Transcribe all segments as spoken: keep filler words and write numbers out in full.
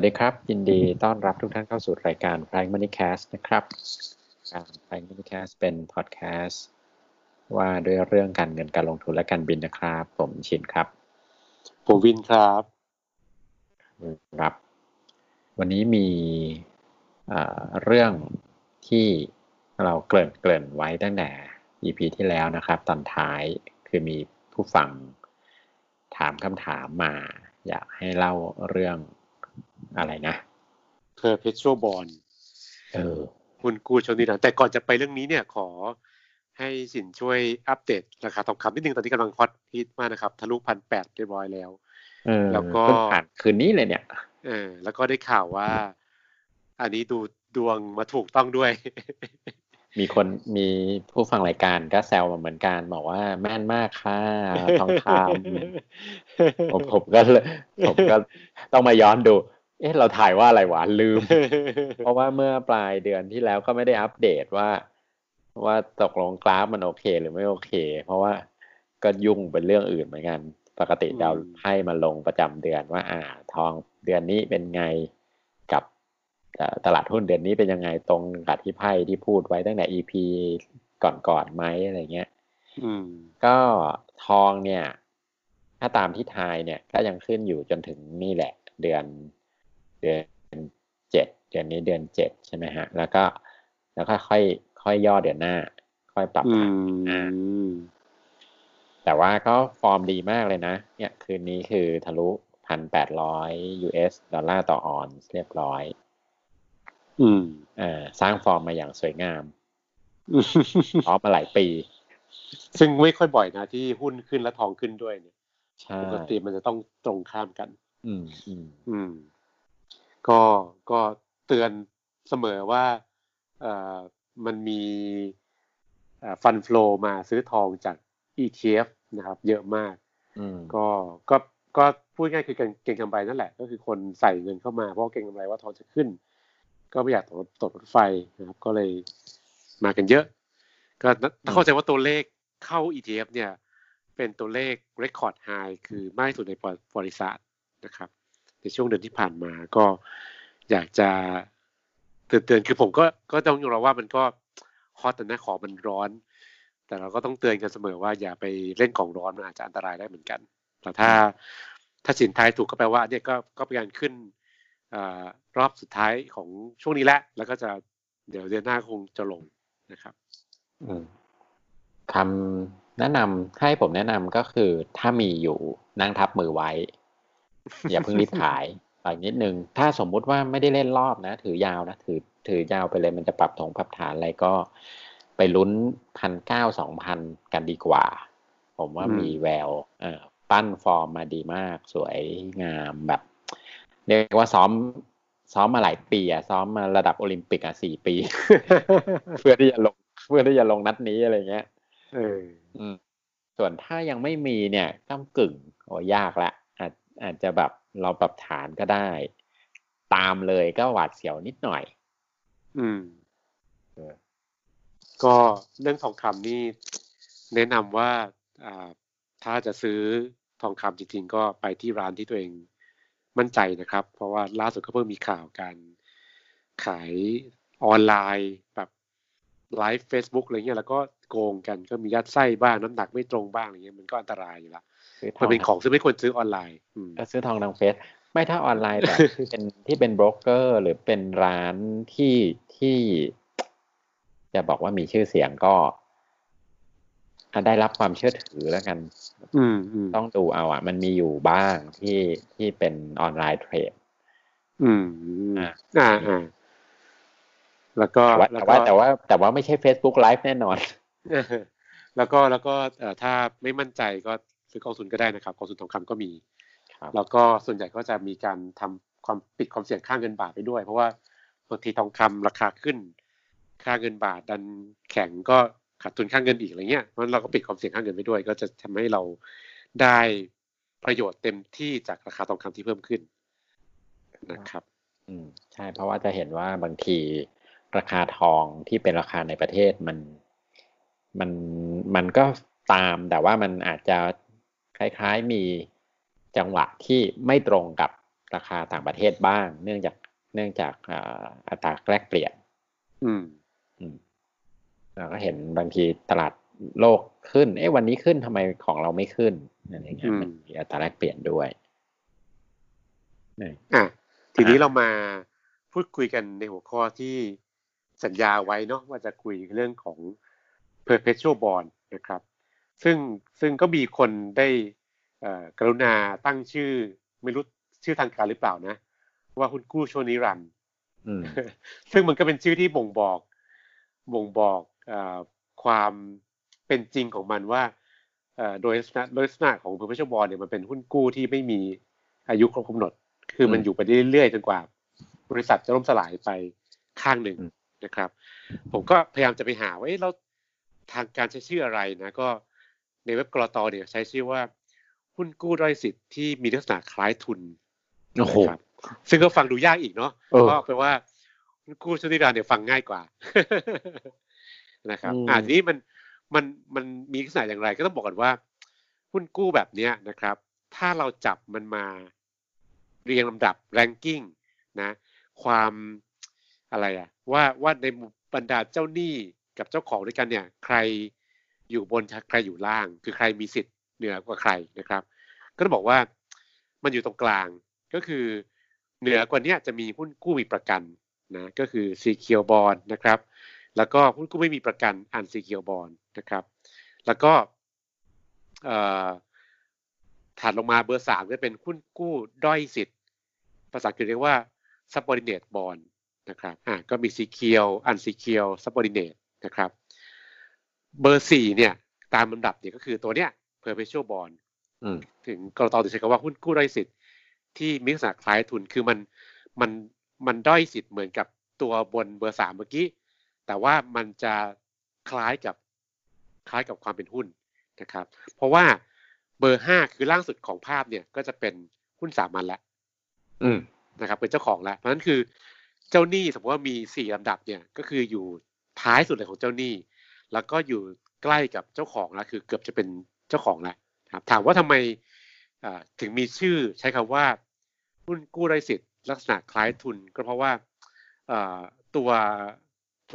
วัสดีครับยินดีต้อนรับทุกท่านเข้าสู่รายการ Prime Money Cast นะครับการ Prime Mini Cast เป็น podcast ว่าด้วยเรื่องการเงินการลงทุนและการบินนะครับผมชินครับผมวินครับครับวันนี้มีเรื่องที่เราเกริ่นๆไว้ตั้งแต่ อี พี ที่แล้วนะครับตอนท้ายคือมีผู้ฟังถามคำถามมาอยากให้เล่าเรื่องอะไรนะ Perpetual Bond เออคุณกู้ชนิดหลังแต่ก่อนจะไปเรื่องนี้เนี่ยขอให้สินช่วยอัปเดตราคาทองคำนิดนึงตอนนี้กำลังฮอตฮิตมากนะครับทะลุ หนึ่งพันแปดร้อย เรียบร้อยแล้วเออแล้วก็ผ่านคืนนี้เลยเนี่ยเออแล้วก็ได้ข่าวว่าอันนี้ดูดวงมาถูกต้องด้วยมีคนมีผู้ฟังรายการก็แซวมาเหมือนกันบอกว่าแม่นมากค่ะทองคำผมผมก็ผมก็ต้องมาย้อนดูเอ๊ะเราถ่ายว่าอะไรวะลืม เพราะว่าเมื่อปลายเดือนที่แล้วก็ไม่ได้อัปเดตว่าว่าตกลงกราฟมันโอเคหรือไม่โอเคเพราะว่าก็ยุ่งเป็นเรื่องอื่นเหมือนกันปกติเราให้มาลงประจำเดือนว่าอ่าทองเดือนนี้เป็นไงกับตลาดหุ้นเดือนนี้เป็นยังไงตรงกับที่ไพ่ที่พูดไว้ตั้งแต่ อี พี ก่อนๆไหมอะไรเงี้ยก็ทองเนี่ยถ้าตามที่ทายเนี่ยก็ยังขึ้นอยู่จนถึงนี่แหละเดือนเดือนเจ็ดเดือนนี้เดือนเจ็ดใช่ไหมฮะแล้วก็แล้วค่อยค่อยค่อยย่อเดือนหน้าค่อยปรับฐานอ่าแต่ว่าก็ฟอร์มดีมากเลยนะเนี่ยคืนนี้คือทะลุ หนึ่งพันแปดร้อย ยู เอส ดอลลาร์ต่อออนซ์เรียบร้อยอืมอ่าสร้างฟอร์มมาอย่างสวยงามออฟมาหลายปีซึ่งไม่ค่อยบ่อยนะที่หุ้นขึ้นและทองขึ้นด้วยเนี่ยปกติมันจะต้องตรงข้ามกันอืมอืมอืมก็ก็เตือนเสมอว่าเอ่อมันมีเอ่อฟันฟลูมาซื้อทองจาก อี ที เอฟ นะครับเยอะมากอืมก็ก็ก็พูดง่ายคือเก็งกำไรนั่นแหละก็คือคนใส่เงินเข้ามาเพราะเก็งกำไรว่าทองจะขึ้นก็ไม่อยากตกตกรถไฟนะครับก็เลยมากันเยอะก็เข้าใจว่าตัวเลขเข้า อี ที เอฟ เนี่ยเป็นตัวเลข record high คือมากที่สุดในประวัติศาสตร์นะครับในช่วงเดือนที่ผ่านมาก็อยากจะเตือนๆคือผมก็ก็ต้องยอมรับว่ามันก็ฮอตแต่นะของมันร้อนแต่เราก็ต้องเตือนกันเสมอว่าอย่าไปเล่นของร้อนมันอาจจะอันตรายได้เหมือนกันแต่ถ้าถ้าสินทายถูกก็แปลว่าเนี่ยก็ก็เป็นการขึ้นรอบสุดท้ายของช่วงนี้แหละแล้วก็จะเดี๋ยวเดือนหน้าคงจะลงนะครับคำแนะนำให้ผมแนะนำก็คือถ้ามีอยู่นั่งทับมือไว้ อย่าเพิ่งรีบขายปล่อยนิดนึงถ้าสมมุติว่าไม่ได้เล่นรอบนะถือยาวนะถือถือยาวไปเลยมันจะปรับถงปรับฐานอะไรก็ไปลุ้น หนึ่งพันเก้าร้อย สองพัน กันดีกว่าผมว่ามีแววปั้นฟอร์มมาดีมากสวยงามแบบเรียกว่าซ้อมซ้อมมาหลายปีอ่ะซ้อมมาระดับโอลิมปิกอ่ะสี่ปี เพื่อที่จะลงเพื่อที่จะลงนัดนี้อะไรเงี้ยเอออืมส่วนถ้ายังไม่มีเนี่ยต้องกึ่งโอ้ยากละอาจอาจจะแบบเราปรับฐานก็ได้ตามเลยก็หวาดเสียวนิดหน่อยอืมเออก็เรื่องทองคำนี่แนะนำว่าอ่าถ้าจะซื้อทองคำจริงๆก็ไปที่ร้านที่ตัวเองมั่นใจนะครับเพราะว่าล่าสุดก็เพิ่งมีข่าวการขายออนไลน์แบบไลฟ์ Facebook อะไรเงี้ยแล้วก็โกงกันก็มียัดไส้บ้างน้ำหนักไม่ตรงบ้างอะไรเงี้ยมันก็อันตรายอยู่ละมันเป็นของซึ่งไม่ควรซื้อออนไลน์ก็ซื้อทองทางเฟซไม่ถ้าออนไลน์แต่ เป็นที่เป็นโบรกเกอร์หรือเป็นร้านที่ที่จะบอกว่ามีชื่อเสียงก็ได้รับความเชื่อถือแล้วกันต้องดูเอาอ่ะมันมีอยู่บ้างที่ที่เป็นออนไลน์เทรดอืมอ่าอ่าแล้วก็แต่ว่าแต่ว่าแต่ว่าไม่ใช่ Facebook Live แน่นอนแล้วก็แล้วก็ถ้าไม่มั่นใจก็ซื้อกองทุนก็ได้นะครับกองทุนทองคำก็มีแล้วก็ส่วนใหญ่ก็จะมีการทำความปิดความเสี่ยงค่าเงินบาทไปด้วยเพราะว่าบางทีทองคำราคาขึ้นค่าเงินบาทดันแข็งก็ขาดทุนค่าเงินอีกอะไรเงี้ยเพราะเราก็ปิดความเสี่ยงค่าเงินไปด้วยก็จะทำให้เราได้ประโยชน์เต็มที่จากราคาทองคำที่เพิ่มขึ้นนะครับอืมใช่เพราะว่าจะเห็นว่าบางทีราคาทองที่เป็นราคาในประเทศมันมันมันก็ตามแต่ว่ามันอาจจะคล้ายๆมีจังหวะที่ไม่ตรงกับ ราคาต่างประเทศบ้างเนื่องจากเนื่องจากอัตราแลกเปลี่ยนอืมอืมแล้วก็เห็นบางทีตลาดโลกขึ้นเอ๊ะวันนี้ขึ้นทำไมของเราไม่ขึ้นนั่นเองครับมันมีอัตราแลกเปลี่ยนด้วยอ่ะทีนี้เรามาพูดคุยกันในหัวข้อที่สัญญาไว้เนาะว่าจะคุยเรื่องของ Perpetual Bond นะครับซึ่งซึ่งก็มีคนได้กรุณาตั้งชื่อไม่รู้ชื่อทางการหรือเปล่านะว่าหุ้นกู้ชั่วนิรันดร์ซึ่งมันก็เป็นชื่อที่บ่งบอกบ่งบอกความเป็นจริงของมันว่าโดยลักษณะของ Perpetual Bond เนี่ยมันเป็นหุ้นกู้ที่ไม่มีอายุครบกำหนดคือมันอยู่ไปเรื่อยๆจนกว่าบริษัทจะล่มสลายไปข้างหนึ่งนะครับผมก็พยายามจะไปหาว่าแล้วทางการใช้ชื่ออะไรนะก็ในเว็บกลตเนี่ยใช้ชื่อว่าหุ้นกู้ด้อยสิทธิ์ที่มีลักษณะคล้ายทุนนะครับซึ่งก็ฟังดูยากอีกเนาะก็แปลว่าหุ้นกู้ชนิดเดียวเนี่ยฟังง่ายกว่านะครับอ่าทีนี้มันมันมันมีลักษณะอย่างไรก็ต้องบอกก่อนว่าหุ้นกู้แบบเนี้ยนะครับถ้าเราจับมันมาเรียงลำดับ ranking นะความอะไรอะว่าว่าในบรรดาเจ้าหนี้กับเจ้าของด้วยกันเนี่ยใครอยู่บนใครอยู่ล่างคือใครมีสิทธิ์เหนือกว่าใครนะครับก็ต้องบอกว่ามันอยู่ตรงกลางก็คือเหนือกว่านี้จะมีหุ้นกู้มีประกันนะก็คือ Secured Bond นะครับแล้วก็หุ้นกู้ไม่มีประกัน Unsecured Bond นะครับแล้วก็เอ่อถัดลงมาเบอร์สามจะเป็นหุ้นกู้ด้อยสิทธิ์ภาษาอังกฤษเรียกว่า Subordinated Bond นะครับอ่ะก็มี Secured Unsecured Subordinate นะครับเบอร์สี่เนี่ยตามลำดับเนี่ยก็คือตัวเนี้ย Perpetual Bond อืมถึงกลต.ถึงใช้คำว่าหุ้นกู้ด้อยสิทธิ์ที่มีลักษณะคล้ายทุนคือมันมันมันด้อยสิทธิ์เหมือนกับตัวบนเบอร์สามเมื่อกี้แต่ว่ามันจะคล้ายกับคล้ายกับความเป็นหุ้นนะครับเพราะว่าเบอร์ห้าคือล่างสุดของภาพเนี่ยก็จะเป็นหุ้นสามัญแล้วนะครับเป็นเจ้าของแล้วเพราะฉะนั้นคือเจ้าหนี้สมมติว่ามีสี่ลำดับเนี่ยก็คืออยู่ท้ายสุดเลยของเจ้าหนี้แล้วก็อยู่ใกล้กับเจ้าของแล้วคือเกือบจะเป็นเจ้าของแล้วครับถามว่าทำไมถึงมีชื่อใช้คำว่าหุ้นกู้ด้อยสิทธิ์ลักษณะคล้ายทุนก็เพราะว่าตัว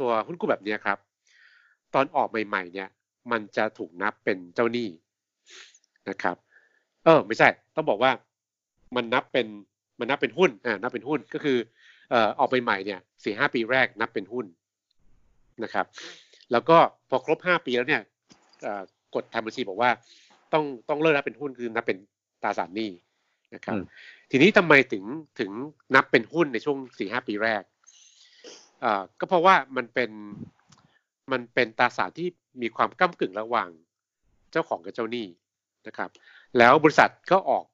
ตัวหุ้นกู้แบบนี้ครับตอนออกใหม่ๆเนี่ยมันจะถูกนับเป็นเจ้าหนี้นะครับเออไม่ใช่ต้องบอกว่ามันนับเป็นมันนับเป็นหุ้นอ่านับเป็นหุ้นก็คือเอ่อออกใหม่ๆเนี่ย สี่ถึงห้า ปีแรกนับเป็นหุ้นนะครับแล้วก็พอครบห้าปีแล้วเนี่ยเอ่อกฎทางบัญชีบอกว่าต้องต้องเลิกนับเป็นหุ้นคือนับเป็นตราสารหนี้นะครับทีนี้ทำไมถึงถึงนับเป็นหุ้นในช่วง สี่ถึงห้า ปีแรกเอ่อก็เพราะว่ามันเป็นมันเป็นตราสารที่มีความก้ำกึ่งระหว่างเจ้าของกับเจ้าหนี้นะครับแล้วบริษัทก็ออก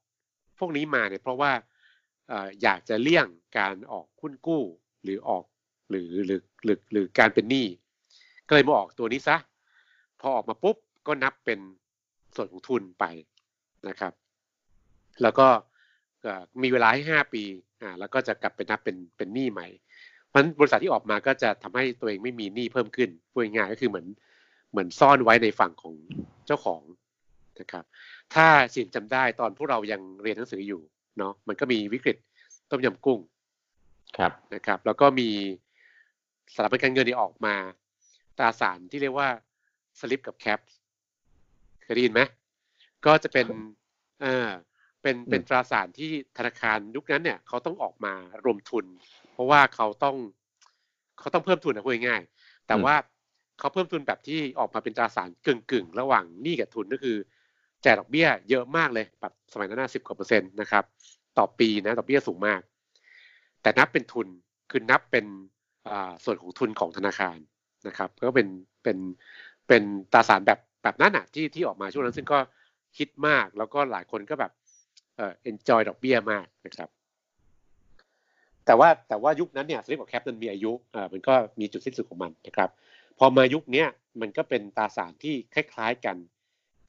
พวกนี้มาเนี่ยเพราะว่าเอ่ออยากจะเลี่ยงการออกหุ้นกู้หรือออกหรือหรือหรือหรือการเป็นหนี้ก็เลยมาออกตัวนี้ซะพอออกมาปุ๊บก็นับเป็นส่วนของทุนไปนะครับแล้วก็มีเวลาให้ห้าปีอ่าแล้วก็จะกลับไปนับเป็นเป็นหนี้ใหม่เพราะฉะนั้นบริษัทที่ออกมาก็จะทำให้ตัวเองไม่มีหนี้เพิ่มขึ้นพูดง่ายก็คือเหมือนเหมือนซ่อนไว้ในฝั่งของเจ้าของนะครับถ้าสินจำได้ตอนพวกเรายังเรียนหนังสืออยู่เนาะมันก็มีวิกฤตต้มยำกุ้งครับนะครับแล้วก็มีสถาบันการเงินที่ออกมาตราสารที่เรียกว่าสลิปกับแคปเคยได้ยินไหมก็จะเป็นเออเป็นเป็นตราสารที่ธนาคารยุคนั้นเนี่ยเขาต้องออกมารวมทุนเพราะว่าเขาต้องเขาต้องเพิ่มทุนนะพูดง่ายๆแต่ว่าเขาเพิ่มทุนแบบที่ออกมาเป็นตราสารกึ่งๆระหว่างหนี้กับทุนก็คือจ่ายดอกเบี้ยเยอะมากเลยแบบสมัยนั้นสิบกว่าเปอร์เซ็นต์นะครับต่อปีนะดอกเบี้ยสูงมากแต่นับเป็นทุนคือนับเป็นส่วนของทุนของธนาคารนะครับก็เป็นเป็นเป็นตราสารแบบแบบนั้นน่ะที่ที่ออกมาช่วงนั้นซึ่งก็ฮิตมากแล้วก็หลายคนก็แบบเอ่อ enjoy ดอกเบี้ยมากนะครับแต่ว่าแต่ว่ายุคนั้นเนี่ยสลิปกับแคปมันมีอายุอ่ามันก็มีจุดสิ้นสุดของมันนะครับพอมายุคนี้มันก็เป็นตราสารที่คล้ายๆกัน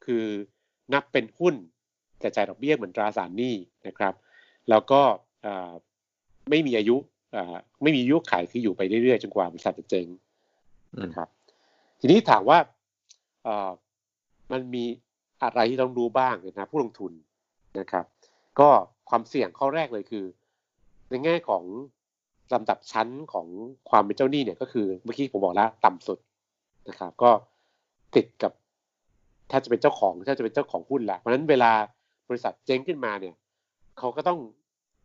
คือนับเป็นหุ้นแต่จ่ายดอกเบี้ยเหมือนตราสารหนี้นะครับแล้วก็ไม่มีอายุไม่มีอายุขายคืออยู่ไปเรื่อยๆจนกว่าบริษัทจะเจ๊งนะครับทีนี้ถามว่ามันมีอะไรที่ต้องรู้บ้างนะผู้ลงทุนนะครับก็ความเสี่ยงข้อแรกเลยคือ ในแง่ของลำดับชั้นของความเป็นเจ้าหนี้เนี่ยก็คือเมื่อกี้ผมบอกแล้วต่ำสุดนะครับก็ติดกับถ้าจะเป็นเจ้าของถ้าจะเป็นเจ้าของหุ้นละเพราะฉะนั้นเวลาบริษัทเจ๊งขึ้นมาเนี่ยเขาก็ต้อง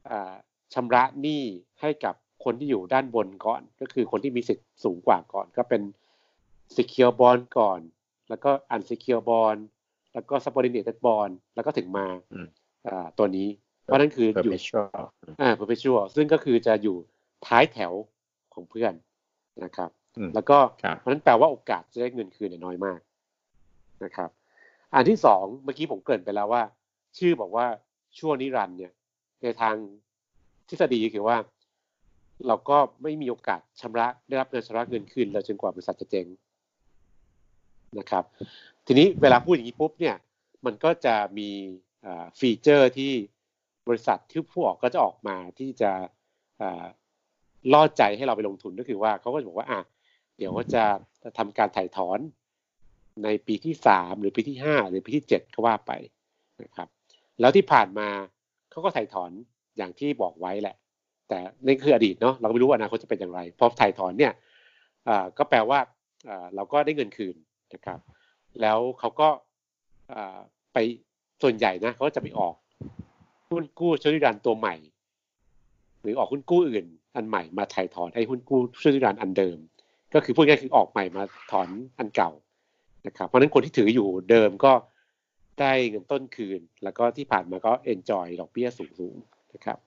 อ่าชำระหนี้ให้กับคนที่อยู่ด้านบนก่อนก็คือคนที่มีสิทธิ์สูงกว่าก่อนก็เป็น Secured Bond ก่อนแล้วก็ Unsecured Bond แล้วก็ Subordinated Bond แล้วก็ถึงมาอ่าตัวนี้เพราะนั้นคือ Perpetual อยู่อ่า Perpetual ซึ่งก็คือจะอยู่ท้ายแถวของเพื่อนนะครับแล้วก็เพราะนั้นแปลว่าโอกาสจะได้เงินคืนเนี่ยน้อยมากนะครับอันที่สองเมื่อกี้ผมเกริ่นไปแล้วว่าชื่อบอกว่าชั่วนิรันดร์เนี่ยในทางทฤษฎีคือว่าเราก็ไม่มีโอกาสชำระได้รับเงินชำระเงินคืนเราจนกว่าบริษัทจะเจ๊งนะครับทีนี้เวลาพูดอย่างนี้ปุ๊บเนี่ยมันก็จะมีฟีเจอร์ที่บริษัทที่ผู้ออกก็จะออกมาที่จะล่อใจให้เราไปลงทุนก็คือว่าเขาก็จะบอกว่าอ่ะเดี๋ยวก็จะทำการถ่ายถอนในปีที่สามหรือปีที่ห้าหรือปีที่เจ็ดก็ว่าไปนะครับแล้วที่ผ่านมาเขาก็ถ่ายถอนอย่างที่บอกไว้แหละแต่นี่คืออดีตเนาะเราไม่รู้อนาคตจะเป็นอย่างไรพอถ่ายถอนเนี่ยก็แปลว่าเราก็ได้เงินคืนนะครับแล้วเขาก็ไปส่วนใหญ่นะเขาจะไปออกหุ้นกู้ชั่วนิรันดร์ตัวใหม่หรือออกหุ้นกู้อื่นอันใหม่มาถ่ายถอนไอ้หุ้นกู้ชั่วนิรันดร์อันเดิมก็คือพูดง่ายคือออกใหม่มาถอนอันเก่านะครับเพราะฉะนั้นคนที่ถืออยู่เดิมก็ได้เงินต้นคืนแล้วก็ที่ผ่านมาก็ enjoy ดอกเบี้ยสูงๆนะครับ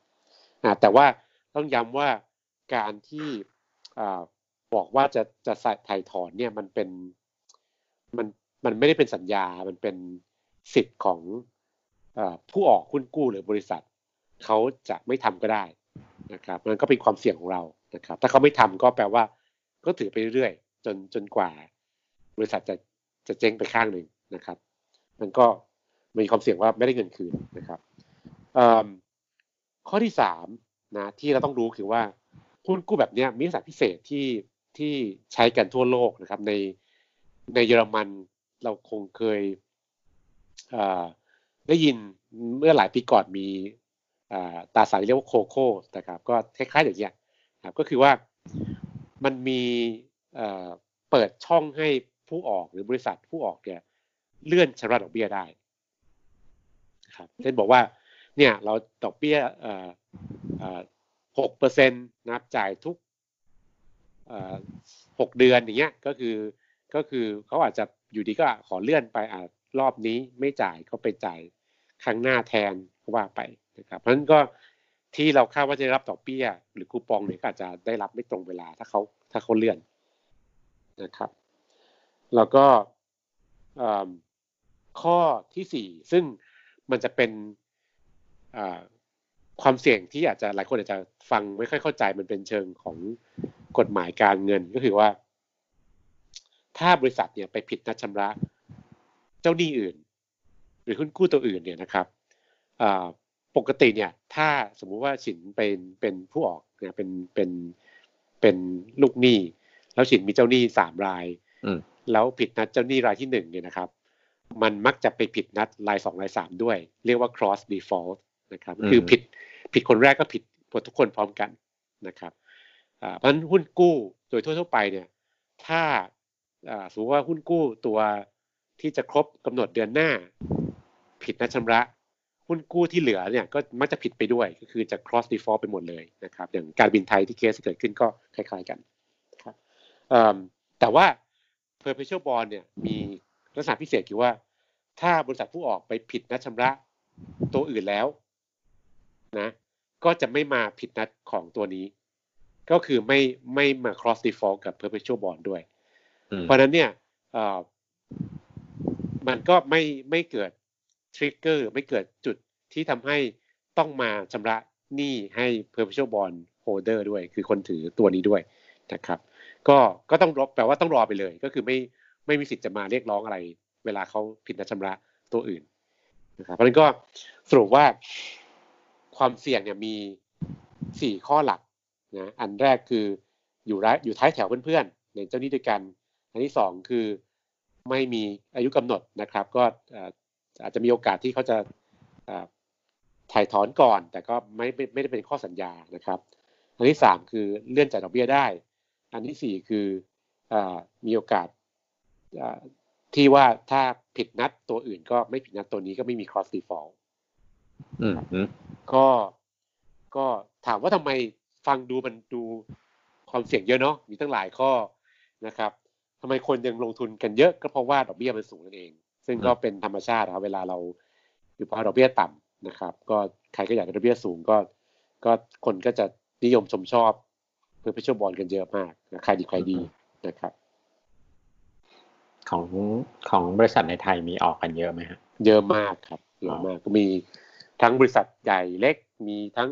แต่ว่าต้องย้ำว่าการที่บอกว่าจะจะถ่ายถอนเนี่ยมันเป็นมันมันไม่ได้เป็นสัญญามันเป็นสิทธิ์ของผู้ออกหุ้นกู้หรือบริษัทเขาจะไม่ทำก็ได้นะครับมันก็เป็นความเสี่ยงของเรานะครับถ้าเขาไม่ทำก็แปลว่าก็ถือไปเรื่อยๆจนจนกว่าบริษัทจะจะเจ๊งไปข้างหนึ่งนะครับมันก็มีความเสี่ยงว่าไม่ได้เงินคืนนะครับข้อที่สามนะที่เราต้องรู้คือว่าหุ้นกู้แบบนี้มีลักษณะพิเศษที่ที่ใช้กันทั่วโลกนะครับในในเยอรมันเราคงเคยได้ยินเมื่อหลายปีก่อนมีตราสารเรียกว่าโคโค่นะครับก็คล้ายๆอย่างเงี้ยครับก็คือว่ามันมีเปิดช่องให้ผู้ออกหรือบริษัทผู้ออกเนี่ยเลื่อนชำระดอกเบี้ยได้ครับเช่นบอกว่าเนี่ยเราดอกเบี้ยเอ่อเอ่อ หกเปอร์เซ็นต์ นะครับจ่ายทุกเอ่อหกเดือนอย่างเงี้ยก็คือก็คือเขาอาจจะอยู่ดีก็ขอเลื่อนไปอ่ะรอบนี้ไม่จ่ายก็ไปจ่ายครั้งหน้าแทนก็ว่าไปนะครับเพราะฉะนั้นก็ที่เราคาดว่าจะได้รับดอกเบี้ยหรือคูปองเนี่ยก็อาจจะได้รับไม่ตรงเวลาถ้าเขาถ้าเขาเลื่อนนะครับแล้วก็ข้อที่สี่ซึ่งมันจะเป็นความเสี่ยงที่อาจจะหลายคนอาจจะฟังไม่ค่อยเข้าใจมันเป็นเชิงของกฎหมายการเงินก็คือว่าถ้าบริษัทเนี่ยไปผิดนัดชำระเจ้าหนี้อื่นหรือหุ้นกู้ตัวอื่นเนี่ยนะครับปกติเนี่ยถ้าสมมุติว่าฉินเป็นเป็นผู้ออกเนี่ยเป็นเป็นเป็นลูกหนี้แล้วฉินมีเจ้าหนี้สามรายแล้วผิดนัดเจ้าหนี้รายที่หนึ่งเนี่ยนะครับมันมักจะไปผิดนัดรายสองรายสามด้วยเรียกว่า cross default นะครับคือผิดผิดคนแรกก็ผิดทุกคนพร้อมกันนะครับเพราะฉะนั้นหุ้นกู้โดยทั่วๆไปเนี่ยถ้าสมมติว่าหุ้นกู้ตัวที่จะครบกำหนดเดือนหน้าผิดนัดชำระหุ้นกู้ที่เหลือเนี่ยก็มักจะผิดไปด้วยก็คือจะ cross default ไปหมดเลยนะครับอย่างการบินไทยที่เคสเกิดขึ้นก็คล้ายๆกันนะครับแต่ว่า perpetual bond เนี่ยมีลักษณะพิเศษคือว่าถ้าบริษัทผู้ออกไปผิดนัดชำระตัวอื่นแล้วนะก็จะไม่มาผิดนัดของตัวนี้ก็คือไม่ไม่มา cross default กับ perpetual bond ด้วยเพราะนั้นเนี่ยมันก็ไม่ไม่เกิด trigger ไม่เกิดจุดที่ทำให้ต้องมาชำระหนี้ให้ perpetual bond holder ด้วยคือคนถือตัวนี้ด้วยนะครับก็ก็ต้องรอแปลว่าต้องรอไปเลยก็คือไม่ไม่มีสิทธิ์จะมาเรียกร้องอะไรเวลาเขาผิดนัดชำระตัวอื่นนะครับเพราะฉะนั้นก็สรุปว่าความเสี่ยงเนี่ยมีสี่ข้อหลักนะอันแรกคืออยู่ร้ายอยู่ท้ายแถวเพื่อนๆในเจ้าหนี้ด้วยกันอันที่สองคือไม่มีอายุกำหนดนะครับก็อาจจะมีโอกาสที่เขาจะ ถ่ายถอนก่อนแต่ก็ไม่ไม่ไม่ได้เป็นข้อสัญญานะครับอันที่สามคือเลื่อนจ่ายดอกเบี้ยได้อันที่สี่คืออ่ามีโอกาสอ่าที่ว่าถ้าผิดนัดตัวอื่นก็ไม่ผิดนัดตัวนี้ก็ไม่มี cross default อืมก็ก็ถามว่าทำไมฟังดูมันดูความเสี่ยงเยอะเนาะมีตั้งหลายข้อนะครับทำไมคนยังลงทุนกันเยอะก็เพราะว่าดอกเบี้ยมันสูงนั่นเองซึ่งก็เป็นธรรมชาติครับเวลาเราอยู่ภาวะดอกเบี้ยต่ำนะครับก็ใครก็อยากได้ดอกเบี้ยสูงก็ก็คนก็จะนิยมชมชอบ Perpetual Bond กันเยอะมากนะใครดีใครดีนะครับของของบริษัทในไทยมีออกกันเยอะไหมฮะเยอะมากครับเยอะมากก็มีทั้งบริษัทใหญ่เล็กมีทั้ง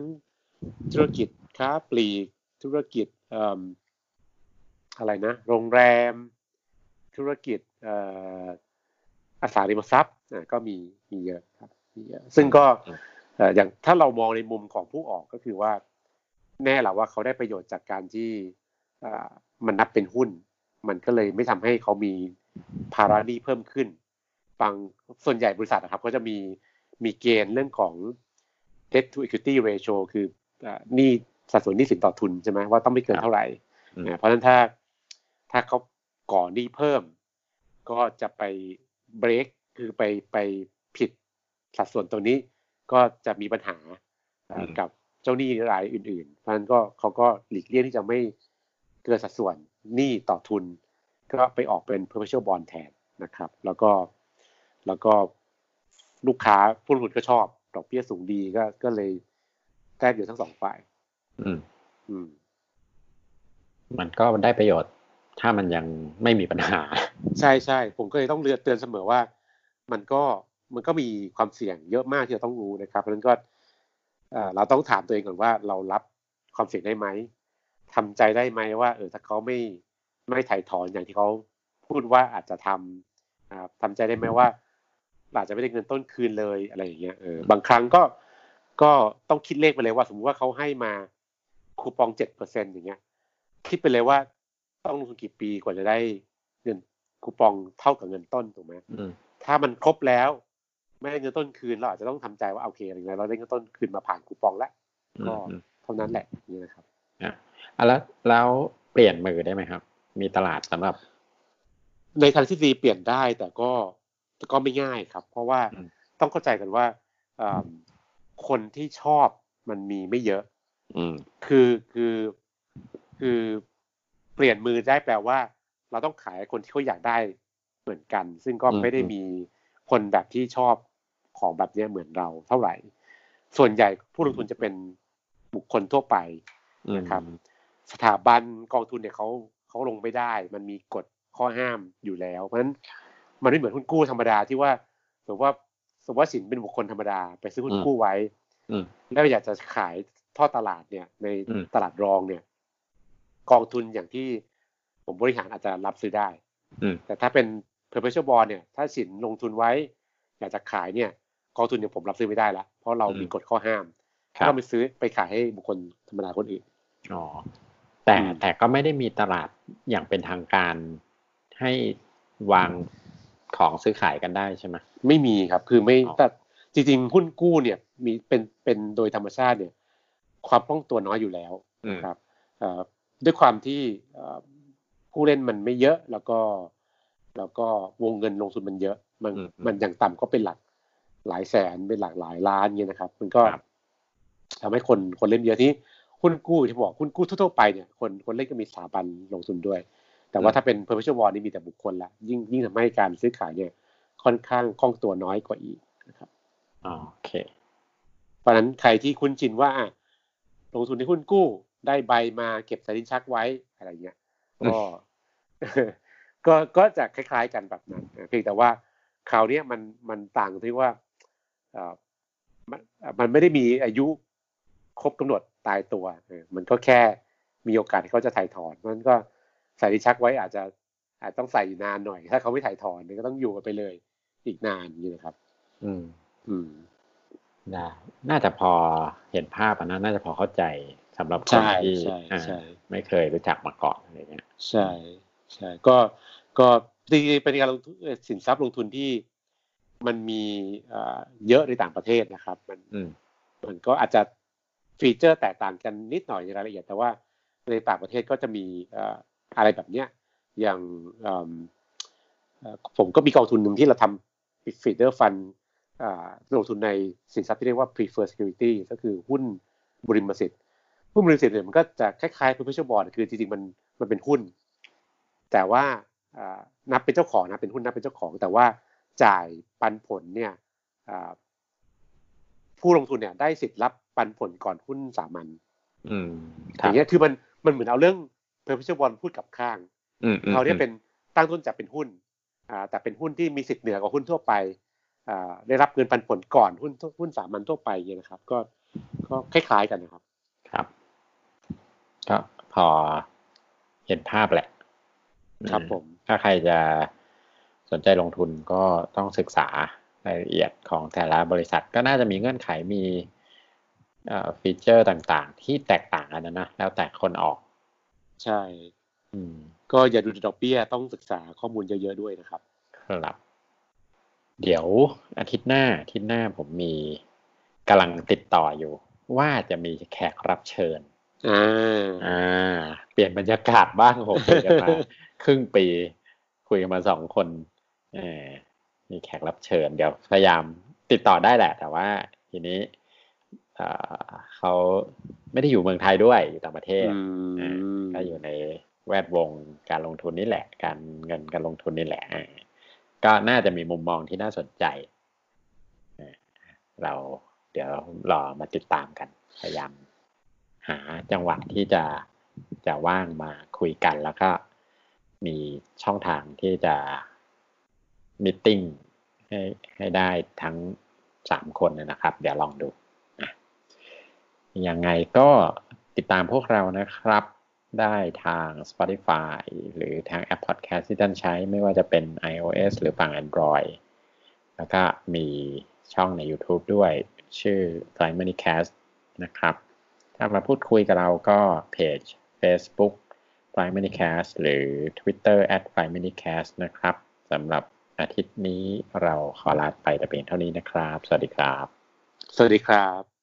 ธุรกิจค้าปลีกธุรกิจเอ่ออะไรนะโรงแรมธุรกิจเอ่ออสังหาริมทรัพย์อ่ะก็มีมีเยอะครับมีเยอะซึ่งก็เอ่ออย่างถ้าเรามองในมุมของผู้ออกก็คือว่าแน่แหละว่าเขาได้ประโยชน์จากการที่เอ่อมันนับเป็นหุ้นมันก็เลยไม่ทำให้เขามีภาระหนี้เพิ่มขึ้นบางส่วนใหญ่บริษัทนะครับก็จะมีมีเกณฑ์เรื่องของ debt to equity ratio คือหนี้สัดส่วนหนี้สินต่อทุนใช่ไหมว่าต้องไม่เกินเท่าไหร่เพราะฉะนั้นถ้าถ้าเขาก่อหนี้เพิ่มก็จะไป break คือไปไปผิดสัดส่วนตัวนี้ก็จะมีปัญหากับเจ้าหนี้รายอื่นๆเพราะฉะนั้นก็เขาก็หลีกเลี่ยงที่จะไม่เกินสัดส่วนหนี้ต่อทุนก็ไปออกเป็น Perpetual Bond แทนนะครับแล้วก็แล้วก็ลูกค้าผู้ลงทุนก็ชอบดอกเบี้ยสูงดีก็ก็เลยแทบอยู่ทั้งสองฝ่ายอืมอืมมันก็ได้ประโยชน์ถ้ามันยังไม่มีปัญหาใช่ๆผมก็เลยต้องเลือกเตือนเสมอว่ามันก็มันก็มีความเสี่ยงเยอะมากที่เราต้องรู้นะครับเพราะฉะนั้นก็เอ่อเราต้องถามตัวเองก่อนว่าเรารับความเสี่ยงได้ไหมทำใจได้ไหมว่าเออถ้าเขาไม่ไม่ถ่ายถอนอย่างที่เขาพูดว่าอาจจะทำนะครับทำใจได้ไหมว่าอาจจะไม่ได้เงินต้นคืนเลยอะไรอย่างเงี้ยเออบางครั้งก็ก็ต้องคิดเลขไปเลยว่าสมมุติว่าเขาให้มาคูปอง เจ็ดเปอร์เซ็นต์ อย่างเงี้ยคิดไปเลยว่าต้องลงทุนกี่ปีกว่าจะได้เงินคูปองเท่ากับเงินต้นถูกไหมถ้ามันครบแล้วไม่ได้เงินต้นคืนเราอาจจะต้องทำใจว่าโอเคอย่างไรเราได้เงินต้นคืนมาผ่านคูปองแล้วก็เท่านั้นแหละนี่นะครับอ่ะแล้วแล้วเปลี่ยนมือได้ไหมครับมีตลาดสำหรับในทางทฤษฎีเปลี่ยนได้แต่ก็ก็ไม่ง่ายครับเพราะว่าต้องเข้าใจกันว่าคนที่ชอบมันมีไม่เยอะคือคือคือเปลี่ยนมือได้แปลว่าเราต้องขายคนที่เขาอยากได้เหมือนกันซึ่งก็ไม่ได้มีคนแบบที่ชอบของแบบนี้เหมือนเราเท่าไหร่ส่วนใหญ่ผู้ลงทุนจะเป็นบุคคลทั่วไปนะครับสถาบันกองทุนเนี่ยเขาเขาลงไม่ได้มันมีกฎข้อห้ามอยู่แล้วเพราะฉะนั้นมันไม่เหมือนหุ้นกู้ธรรมดาที่ว่าสมมติว่าสมมติว่าสินเป็นบุคคลธรรมดาไปซื้อหุ้นกู้ไว้แล้วอยากจะขายท่อตลาดเนี่ยในตลาดรองเนี่ยกองทุนอย่างที่ผมบริหารอาจจะรับซื้อได้แต่ถ้าเป็น Perpetual Bond เนี่ยถ้าสินลงทุนไว้อยากจะขายเนี่ยกองทุนอย่างผมรับซื้อไม่ได้ละเพราะเรามีกฎข้อห้ามต้องไปซื้อไปขายให้บุคคลธรรมดาคนอื่นอ๋อแต่แต่ก็ไม่ได้มีตลาดอย่างเป็นทางการให้วางของซื้อขายกันได้ใช่ไหมไม่มีครับคือไม่แต่จริงๆหุ้นกู้เนี่ยมีเป็นเป็นโดยธรรมชาติเนี่ยความคล่องตัวน้อยอยู่แล้วนะครับด้วยความที่ผู้เล่นมันไม่เยอะแล้วก็แล้วก็วงเงินลงทุนมันเยอะมันมันอย่างต่ำก็เป็นหลักหลายแสนเป็นหลักหลายล้านเงี้ยนะครับมันก็ทำให้คนคนเล่นเยอะที่หุ้นกู้ที่บอกหุ้นกู้ทั่วๆไปเนี่ยคนคนเล่นก็มีสถาบันลงทุนด้วยแต่ว่าถ้าเป็น Perpetual Bond นี่มีแต่บุคคลละยิ่งยิ่งทำให้การซื้อขายเนี่ยค่อนข้างคล่องตัวน้อยกว่าอีกนะครับโอเคเพราะฉะนั้นใครที่คุ้นชินว่าลงทุนในหุ้นกู้ได้ใบมาเก็บใส่ลิ้นชักไว้อะไรเงี้ยก็ก็ก็จะคล้ายๆกันแบบนั้นเพียงแต่ว่าคราวนี้มันมันต่างที่ว่าเอ่อมันมันไม่ได้มีอายุครบกำหนดตายตัวมันก็แค่มีโอกาสที่เขาจะถ่ายถอนมันก็ใส่ลิ้นชักไว้อาจจะอาจต้องใส่นานหน่อยถ้าเขาไม่ถ่ายถอนก็ต้องอยู่กันไปเลยอีกนานนี่นะครับอืมอืมน่าน่าจะพอเห็นภาพอ่ะนะน่าจะพอเข้าใจสำหรับคนที่ไม่เคยรู้จักมาก่อนอะไรเงี้ยใช่ใช่ก็ก็ดีเป็นการลงทุนสินทรัพย์ลงทุนที่มันมีเยอะในต่างประเทศนะครับมัน มันก็อาจจะฟีเจอร์แตกต่างกันนิดหน่อยในรายละเอียดแต่ว่าในต่างประเทศก็จะมีอะไรแบบเนี้ยอย่างผมก็มีกองทุนหนึ่งที่เราทำฟีเจอร์ฟันลงทุนในสินทรัพย์ที่เรียกว่า preferred security ก็คือหุ้นบริมสิทธิ์หุ้นบริมสิทธิ์เนี่ยมันก็จะคล้ายๆ perpetual bond คือจริงๆมันมันเป็นหุ้นแต่ว่านับเป็นเจ้าของนะเป็นหุ้นนับเป็นเจ้าของแต่ว่าจ่ายปันผลเนี่ยผู้ลงทุนเนี่ยได้สิทธิ์รับปันผลก่อนหุ้นสามัญอย่างเงี้ยคือมันมันเหมือนเอาเรื่อง perpetual bond พูดกับข้างเขาเนี่ยเป็นตั้งต้นจากเป็นหุ้นแต่เป็นหุ้นที่มีสิทธิ์เหนือกว่าหุ้นทั่วไปได้รับเงินปันผลก่อนหุ้นหุ้นสามัญทั่วไปเนี่ยนะครับก็ก็คล้ายๆกันนะครับครับก็พอเห็นภาพแหละครับผมถ้าใครจะสนใจลงทุนก็ต้องศึกษารายละเอียดของแต่ละบริษัทก็น่าจะมีเงื่อนไขมีฟีเจอร์ต่างๆที่แตกต่างกันนะนะแล้วแต่คนออกใช่ก็อย่าดูแต่ดอกเบี้ยต้องศึกษาข้อมูลเยอะๆด้วยนะครับครับเดี๋ยวอาทิตย์หน้าอาทิตย์หน้าผมมีกำลังติดต่ออยู่ว่าจะมีแขกรับเชิญอ่าอ่าเปลี่ยนบรรยากาศบ้างผม คุยกันมาครึ่งปีคุยกันมาสองคนเออมีแขกรับเชิญเดี๋ยวพยายามติดต่อได้แหละแต่ว่าทีนี้อ่าเขาไม่ได้อยู่เมืองไทยด้วยอยู่ต่างประเทศก็อยู่ในแวดวงการลงทุนนี่แหละการเงินการลงทุนนี่แหละก็น่าจะมีมุมมองที่น่าสนใจเราเดี๋ยวรอมาติดตามกันพยายามหาจังหวะที่จะจะว่างมาคุยกันแล้วก็มีช่องทางที่จะมีตติ้งให้ให้ได้ทั้งสามคนนะครับเดี๋ยวลองดูยังไงก็ติดตามพวกเรานะครับได้ทาง Spotify หรือทาง Apple Podcast ที่ท่านใช้ไม่ว่าจะเป็น iOS หรือฝั่ง Android แล้วก็มีช่องใน YouTube ด้วยชื่อ Prime Money Cast นะครับถ้ามาพูดคุยกับเราก็เพจ Facebook Prime Money Cast หรือ Twitter at Prime Mini Cast นะครับสำหรับอาทิตย์นี้เราขอลาไปแต่เพียงเท่านี้นะครับสวัสดีครับสวัสดีครับ